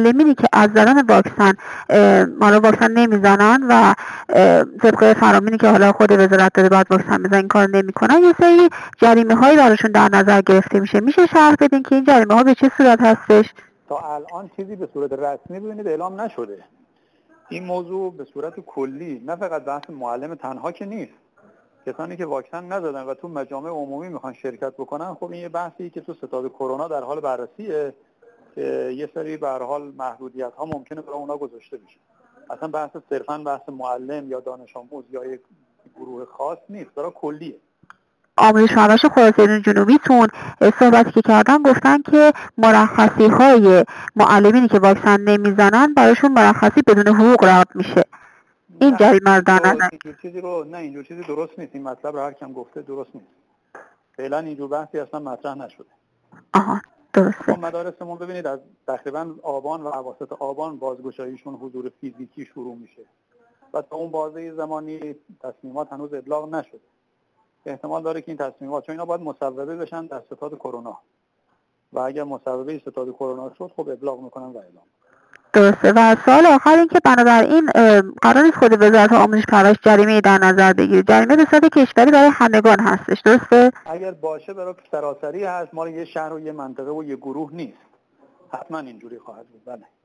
معلمینی که از زدن واکسن ما رو واکسن نمیزنن و طبق فرامینی که حالا خود وزارت داده بعد واکسن بزنن این کار نمیکنن، یه سری جریمه هایی براشون در نظر گرفته میشه. میشه شرح بدین که این جریمه ها به چه صورت هستش؟ تا الان چیزی به صورت رسمی ببینید اعلام نشده. این موضوع به صورت کلی نه فقط بحث معلم تنها که نیست، کسانی که واکسن نزدن و تو مجامع عمومی میخوان شرکت بکنن، خب این یه بحثی که تو ستاد کرونا در حال بررسیه که یه سری به هر حال محدودیت ها ممکنه برای اونا گذاشته بشه. اصلا بحث صرفا بحث معلم یا دانش آموز یا یک گروه خاص نیست، برای کلیه. آموزش پرورش خراسان جنوبیتون صحبتی که کردن گفتن که مرخصی های معلمینی که واکسن نمیزنن براشون مرخصی بدون حقوق رد میشه. این جریمه دادن چیزی رو نه، اینجور چیزی درست نیست. این مطلب رو هر کم گفته درست نیست. فعلا اینجور بحثی اصلا مطرح نشده. آها درسته. ما مدارسمون ببینید از تقریبا آبان و اواسط آبان بازگشاییشون حضور فیزیکی شروع میشه و تا اون بازه زمانی تصمیمات هنوز ابلاغ نشده. احتمال داره که این تصمیمات چون اینا باید مصوبه بشن در ستاد کرونا و اگر مصوبه ستاد کرونا شد خب ابلاغ میکنن و اعلام. درسته. و سوال آخر این که بنابراین قرار نیست خود وزارت آموزش پرورش جریمه در نظر بگیره، جریمه به صورت کشوری برای همگان هستش، درسته؟ اگر باشه برای سراسری هست، مال یه شهر و یه منطقه و یه گروه نیست. حتما اینجوری خواهد بود. بله.